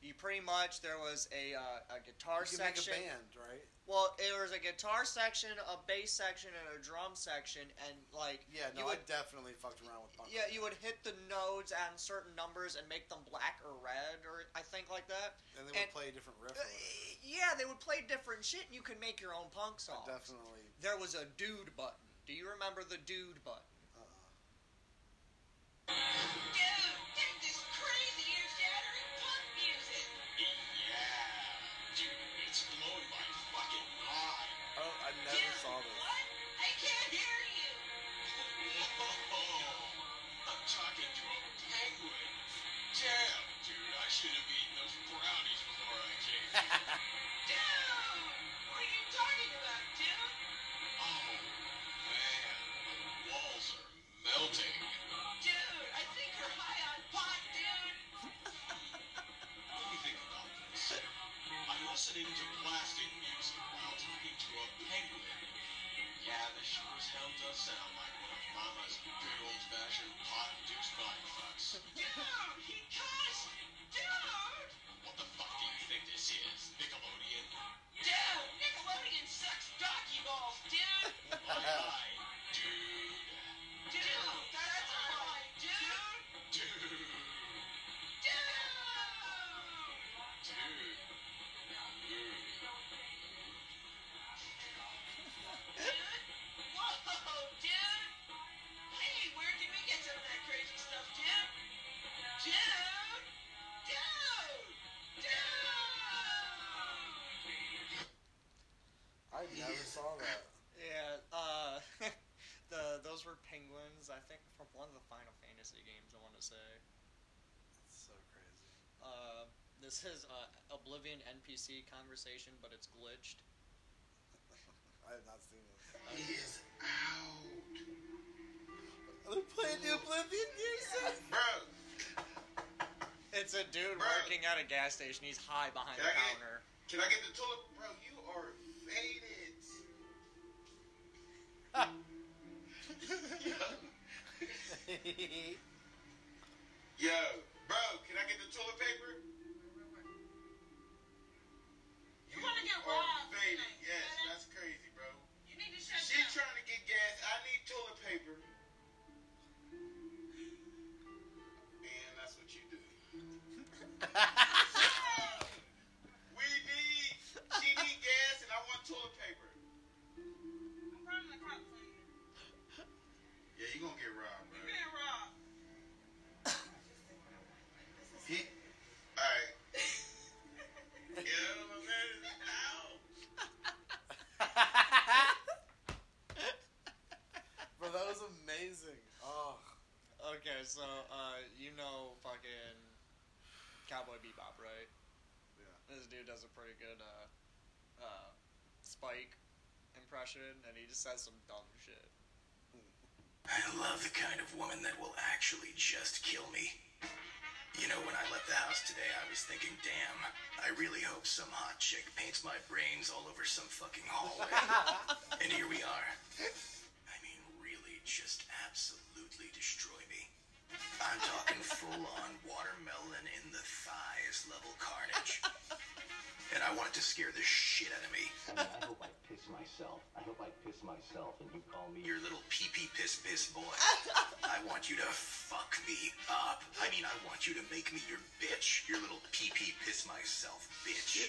You pretty much, there was a uh, a guitar section. You can make a band, right? Well, there was a guitar section, a bass section, and a drum section, and like... Yeah, no, you would, I definitely fucked around with Punk-O-Matic. Yeah, you would hit the nodes on certain numbers and make them black or red, or I think like that. And they would and, play a different riff. Uh, yeah, they would play different shit, and you could make your own punk songs. I definitely. There was a dude button. Do you remember the dude button? Uh-uh. Dude, get this crazy ear-shattering punk music! Yeah! Dude, it's blowing my fucking mind! Oh, I never dude, saw this. What? I can't hear you! No! I'm talking to a penguin! Damn, dude, I should have eaten those brownies before I came here. Dude! What are you talking about, dude? Oh. Melting. Dude, I think you're high on pot, dude. Let me think about this. I'm listening to blasting music while talking to a penguin. Yeah, this sure as hell does sound like one of Mama's good old-fashioned pot-induced mindfucks. Dude, he cussed! Dude! What the fuck do you think this is, Nickelodeon? Dude, Nickelodeon sucks donkey balls, dude! My guy, dude. Dude, that's why, dude. Dude. Dude. Dude. Whoa, dude. Hey, where can we get some of that crazy stuff, dude? Dude. Dude. Dude. I never saw that. Yeah, uh... The, those were penguins, I think, from one of the Final Fantasy games, I want to say. That's so crazy. Uh, this is uh, Oblivion N P C conversation, but it's glitched. I have not seen this. Uh, he is out. Are they playing the Oblivion music? Bro. It's a dude Bro. working at a gas station. He's high behind can the I counter. Get, can I get the toilet? Bro, you are faded. Yo, bro, can I get the toilet paper? You want to get wild? Baby, yes, that's crazy, bro. You need to shut She's down. She's trying to get gas. I need toilet paper. And that's what you do. We need. She need gas, and I want toilet paper. I'm running the clock, please. Yeah, you gonna get robbed, man. You get robbed. He, all right. Yeah, my man is out. Bro, that was amazing. Oh. Okay, so uh, you know fucking Cowboy Bebop, right? Yeah. This dude does a pretty good uh, uh, Spike impression, and he just says some dumb shit. I love the kind of woman that will actually just kill me. You know, when I left the house today, I was thinking, damn, I really hope some hot chick paints my brains all over some fucking hallway. And here we are. I mean, really, just absolutely destroy me. I'm talking full-on watermelon in the thighs level carnage. And I wanted to scare the shit out of me. I hope I piss myself. I hope I piss myself and you call me your little pee-pee piss-piss boy. I want you to fuck me up. I mean, I want you to make me your bitch. Your little pee-pee piss-myself bitch.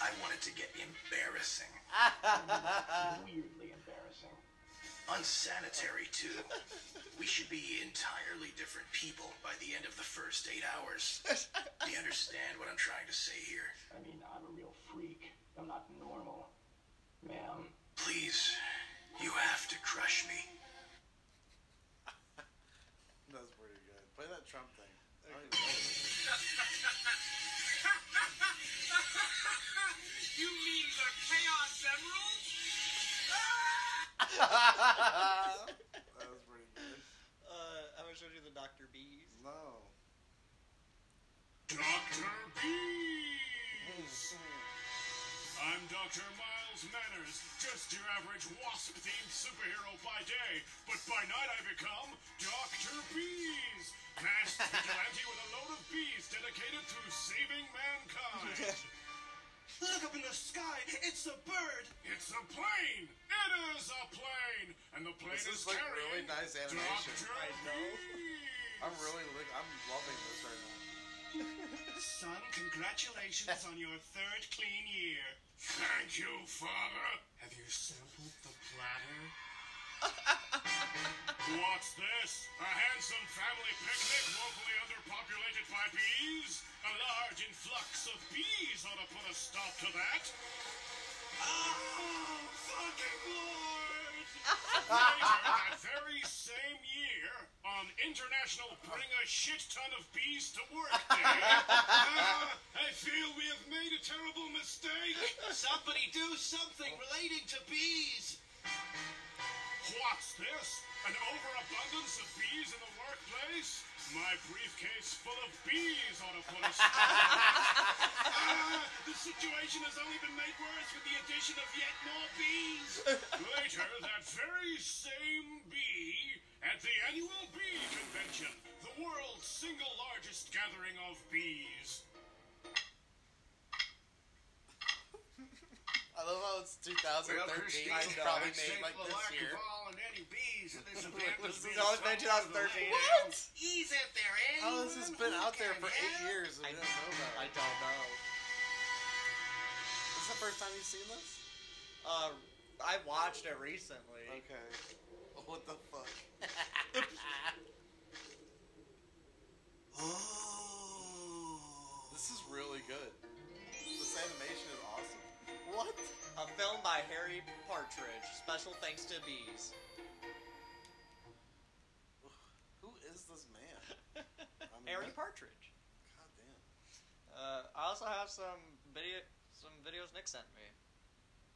I wanted to get embarrassing. Weirdly embarrassing. Unsanitary, too. We should be entirely different people by the end of the first eight hours. Do you understand what I'm trying to say here? I mean, I'm a real freak. I'm not normal. Ma'am. Please, you have to crush me. That's pretty good. Play that Trump thing. I don't even know. You mean the Chaos Emeralds? Ah! That was pretty good. Uh, I'm going to show you the Doctor Bees. No. Doctor Bees! Doctor Miles Manners, just your average wasp-themed superhero by day, but by night I become Doctor Bees, masked vigilante with a load of bees dedicated to saving mankind. Look up in the sky, it's a bird! It's a plane! It is a plane! And the plane this is, is like carrying really nice animation. Doctor I know. I'm really look I'm loving this right now. Son, congratulations on your third clean year. Thank you, Father. Have you sampled the platter? What's this? A handsome family picnic locally underpopulated by bees? A large influx of bees ought to put a stop to that. Oh, fucking Lord! Later that very same year, on International Bring a Shit Ton of Bees to Work Day, uh, I feel we have made a terrible mistake. Somebody do something relating to bees. What's this? An overabundance of bees in the workplace? My briefcase full of bees ought to put a stop. Ah, the situation has only been made worse with the addition of yet more bees. Later, that very same bee at the annual bee convention, the world's single largest gathering of bees. I love how it's two thousand thirteen. Well, it's probably made like this year. This is always made twenty thirteen. What? Ease it there, eh? How has this been out there for eight years? I don't know that. I don't know. This is the first time you've seen this? Uh, I watched it recently. Okay. What the fuck? Oh. This is really good. This animation is awesome. What? A film by Harry Partridge. Special thanks to bees. Who is this man? I mean, Harry Partridge. God damn. Uh, I also have some video, some videos Nick sent me.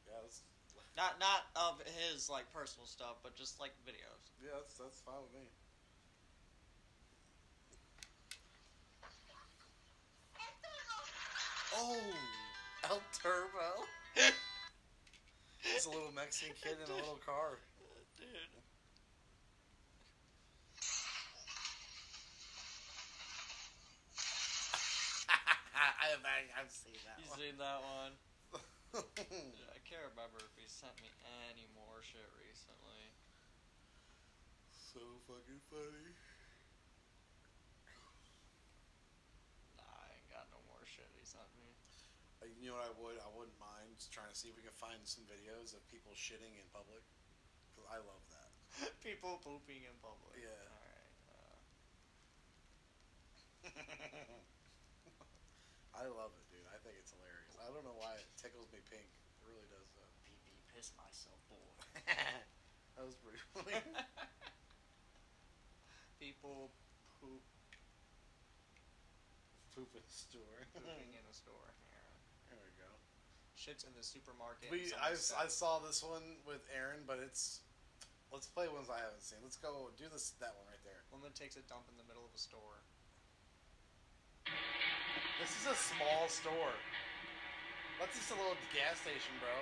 Yeah, that's... Not not of his like personal stuff, but just like videos. Yeah, that's that's fine with me. Oh. El Turbo. It's a little Mexican kid in a little car. Dude. I, I, I've seen that You've one. You've seen that one? Dude, I can't remember if he sent me any more shit recently. So fucking funny. Nah, I ain't got no more shit he sent me. You know what I would? I wouldn't mind trying to see if we can find some videos of people shitting in public. Because I love that. People pooping in public. Yeah. Alright. Uh... I love it, dude. I think it's hilarious. I don't know why it tickles me pink. It really does, though. Pee pee piss myself, boy. That was pretty funny. People poop. Poop in a store. Pooping in a store. There we go. Shit's in the supermarket. We, I, I saw this one with Aaron, but it's... Let's play ones I haven't seen. Let's go do this that one right there. Woman takes a dump in the middle of a store. This is a small store. That's just a little gas station, bro.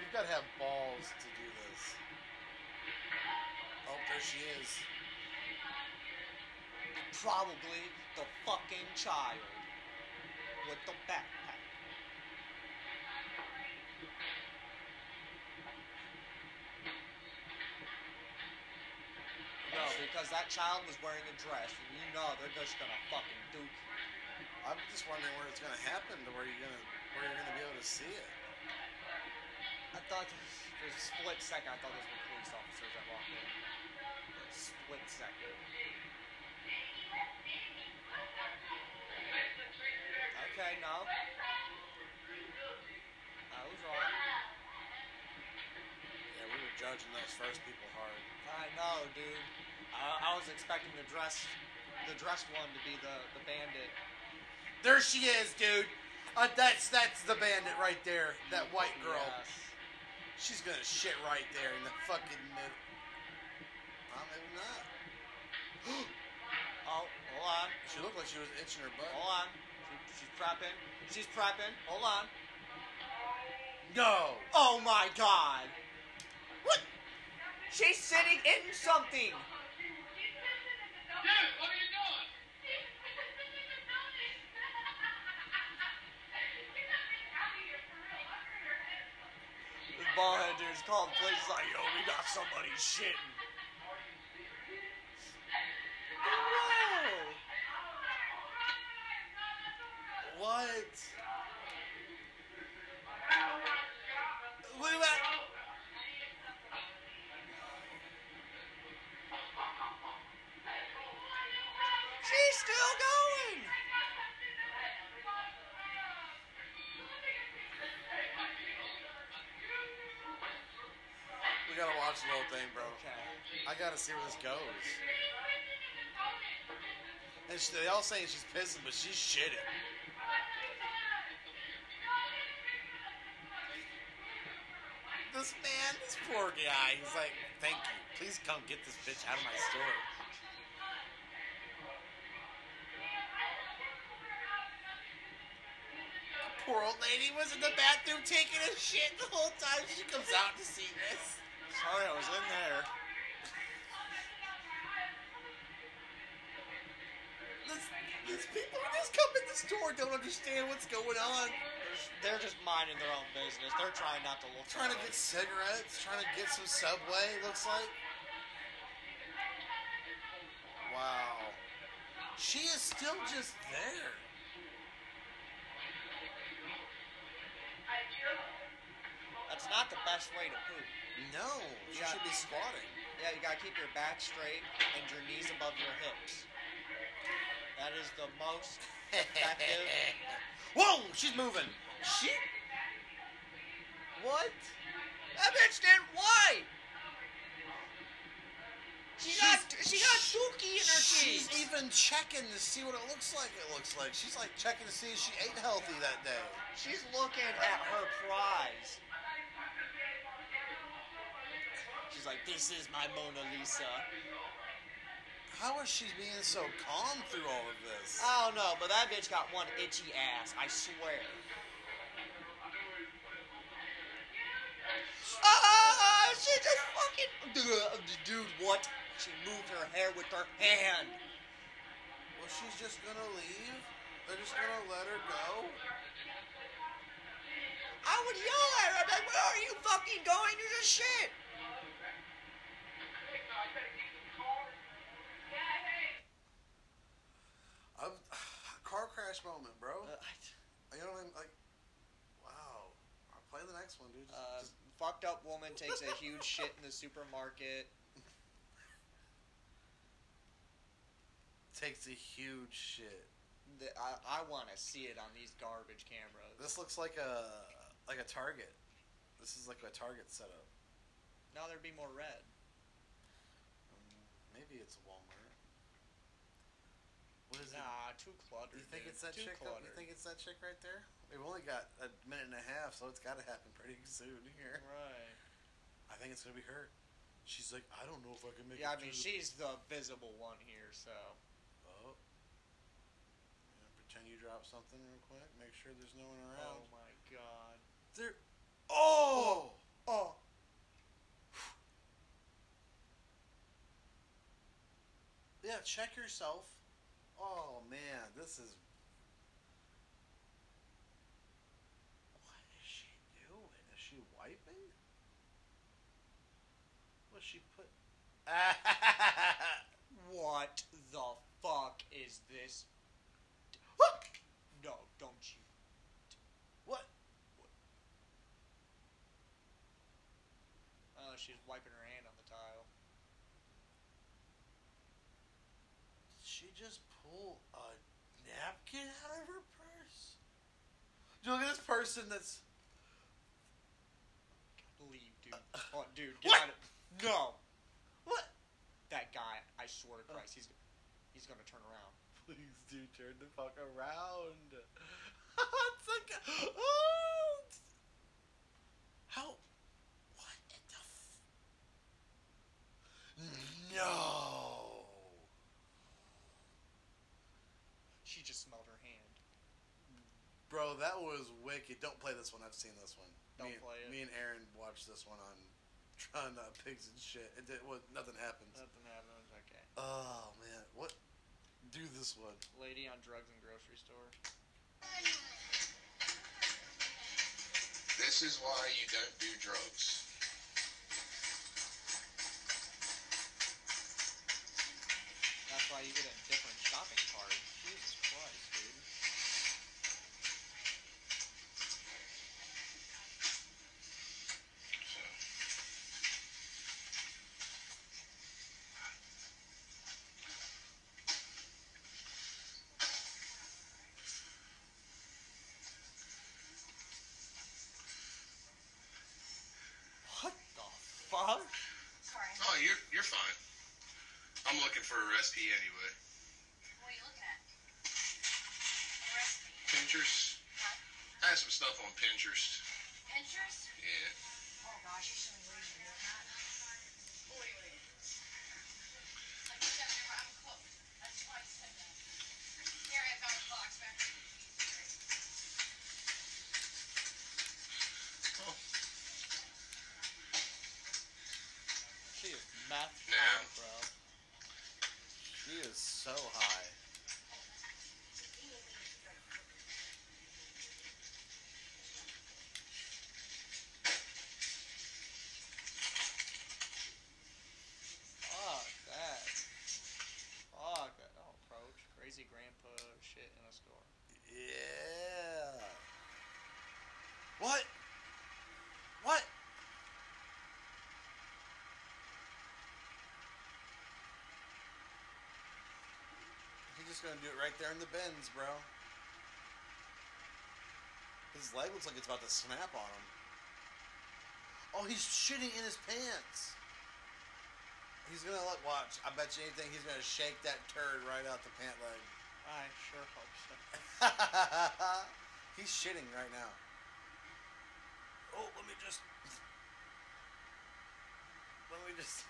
You've got to have balls to do this. Oh, there she is. Probably the fucking child with the backpack. No, because that child was wearing a dress, and you know they're just gonna fucking duke you. I'm just wondering where it's gonna happen, to where you're gonna, where you're gonna be able to see it. I thought for a split second, I thought those were police officers that walked in. For a split second. Okay, no. I was wrong. Yeah, we were judging those first people hard. I know, dude. I, I was expecting the dress, the dressed one to be the, the bandit. There she is, dude. Uh, that's that's the bandit right there. That white girl. Yes. She's gonna shit right there in the fucking middle. Oh, maybe not. Oh, hold on. She looked like she was itching her butt. Hold on. She, she's prepping. She's prepping. Hold on. No. Oh my god. What? She's sitting in something. Dude, what are you doing? The ball head dude's calling places like, yo, we got somebody shitting. What? What about? She's still going. We gotta watch the whole thing, bro. I gotta see where this goes. And she, they all saying she's pissing, but she's shitting. This man, this poor guy, he's like, thank you. Please come get this bitch out of my store. The poor old lady was in the bathroom taking a shit the whole time she comes out to see this. Sorry, I was in there. This, these people who just come in the store don't understand what's going on. They're just minding their own business. They're trying not to look. Trying to get cigarettes. Trying to get some Subway, looks like. Wow. She is still just there. That's not the best way to poop. No. You, you gotta, should be squatting. Yeah, you gotta keep your back straight and your knees above your hips. That is the most effective. Whoa! She's moving. She? What? That bitch did why? She she's, got she got dookie in her cheeks. She's even checking to see what it looks like. It looks like she's like checking to see if she ate healthy that day. She's looking at her prize. She's like, this is my Mona Lisa. How is she being so calm through all of this? I don't know, but that bitch got one itchy ass, I swear. Ah, she just fucking... Dude, what? She moved her hair with her hand. Well, she's just gonna leave? They're just gonna let her go? I would yell at her, I'd be like, where are you fucking going? You just shit. I'm, car crash moment, bro. Uh, I, you know what I mean? Like, wow. I'll play the next one, dude. Just, uh, just... Fucked up woman takes a huge shit in the supermarket. Takes a huge shit. The, I I want to see it on these garbage cameras. This looks like a like a Target. This is like a Target setup. No, there'd be more red. Maybe it's a Walmart. What is nah, it? Too cluttered. You think dude. It's that too chick? Up, you think it's that chick right there? We've only got a minute and a half, so it's got to happen pretty soon here. Right. I think it's gonna be her. She's like, I don't know if I can make. Yeah, it I mean, through. She's the visible one here, so. Oh. Yeah, pretend you drop something real quick. Make sure there's no one around. Oh my god. There. Oh. Oh. oh. Yeah, check yourself. Oh man, this is. What is she doing? Is she wiping? What's she put? What the fuck is this? No, don't you. What? What? Oh, she's wiping her hand on the tile. She just pull a napkin out of her purse. Dude, look at this person that's. Leave, dude. Uh, oh, dude, get what? Out of. No. What? That guy, I swear to Christ, he's he's gonna turn around. Please do turn the fuck around. It's like, oh. How? What in the? F no. She just smelled her hand. Bro, that was wicked. Don't play this one. I've seen this one. Don't me play and, it. Me and Aaron watched this one on trying uh, pigs and shit. It did. What? Nothing happens. Nothing happens. Okay. Oh man, what? Do this one. Lady on drugs in grocery store. This is why you don't do drugs. That's why you get a different shopping cart. Jesus Christ, dude. Oh, you're you're fine. I'm looking for a recipe anyway. What are you looking at? A recipe. Pinterest. What? I have some stuff on Pinterest. Pinterest? Yeah. Oh gosh, you're so lazy. What are you doing? Like you said, I'm cooked. That's why I said that. Here I found a box back in the freezer. Oh. She is math high, bro. She is so high. Fuck that. Fuck that. Oh, approach. Crazy grandpa shit in a store. Yeah. What? What? He's just gonna do it right there in the bends, bro. His leg looks like it's about to snap on him. Oh, he's shitting in his pants. He's gonna let watch. I bet you anything he's gonna shake that turd right out the pant leg. I sure hope so. He's shitting right now. Oh, let me just. Let me just.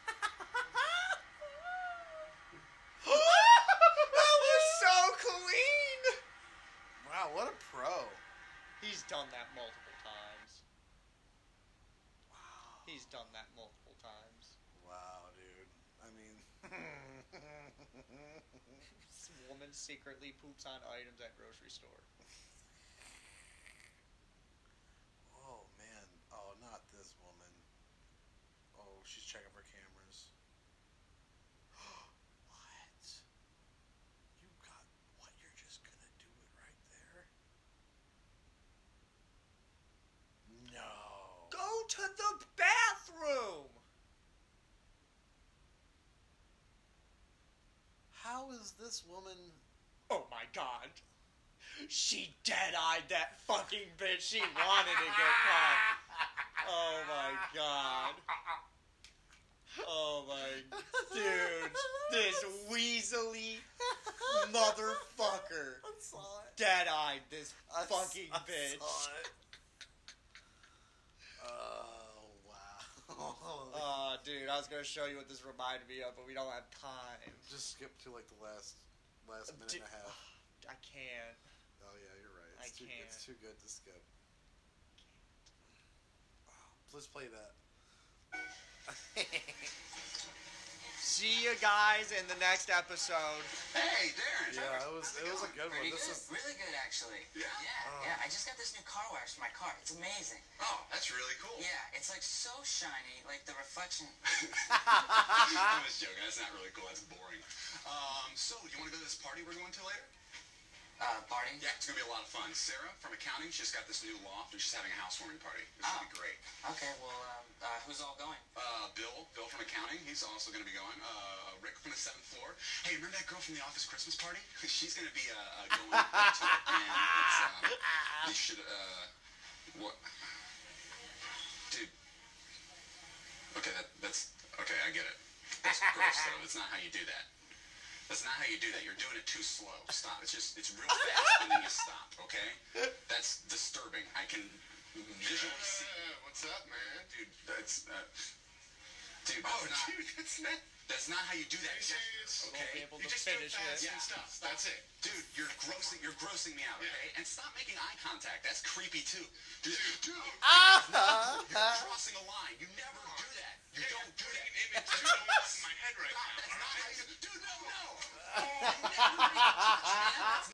Clean. Wow, what a pro. He's done that multiple times. Wow. He's done that multiple times. Wow, dude. I mean... This woman secretly poops on items at grocery store. Oh, man. Oh, not this woman. Oh, she's checking for cameras. What? You got... What, you're just gonna do it right there? No. Go to the bathroom! How is this woman... Oh my god. She dead-eyed that fucking bitch. She wanted to get caught. Oh my god. Oh my, dude, this weaselly motherfucker dead-eyed this I fucking saw, bitch. I oh, wow. Oh, dude, I was going to show you what this reminded me of, but we don't have time. Just skip to, like, the last last minute dude, and a half. I can't. Oh, yeah, you're right. It's I too, can't. It's too good to skip. Oh, let's play that. See you guys in the next episode. Hey, there. Yeah, Trevor. it was it, it was a good Pretty one. Good. This is really good, actually. Yeah. Yeah, oh. yeah. I just got this new car wash for my car. It's amazing. Oh, that's really cool. Yeah, it's like so shiny, like the reflection. I'm just joking. That's not really cool. That's boring. Um, so you want to go to this party we're going to later? Uh, party? Yeah, it's going to be a lot of fun. Sarah, from accounting, she's got this new loft, and she's having a housewarming party. It's oh. going to be great. Okay, well, um, uh, who's all going? Uh, Bill. Bill from accounting. He's also going to be going. Uh, Rick from the seventh floor. Hey, remember that girl from the office Christmas party? She's going to be, uh, going to it, and it's, um, you should, uh, what? Dude. Okay, that, that's, okay, I get it. That's gross, though. That's not how you do that. That's not how you do that. You're doing it too slow. Stop. It's just, it's real fast, and then you stop, okay? That's disturbing. I can visually see. Yeah, what's up, man? Dude, that's, uh... Dude, that's oh, not... dude, that's not... That's not how you do that. You just, okay? Able you to just finish fast it. And yeah. stuff. That's it. Dude, you're grossing you're grossing me out, yeah. okay? And stop making eye contact. That's creepy too. Dude, dude, dude. Uh -huh. no, you're crossing a line. You never do that. You yeah, don't do that. An image in my head right now. That's not how you do. Dude, no, no. Oh, you never do that.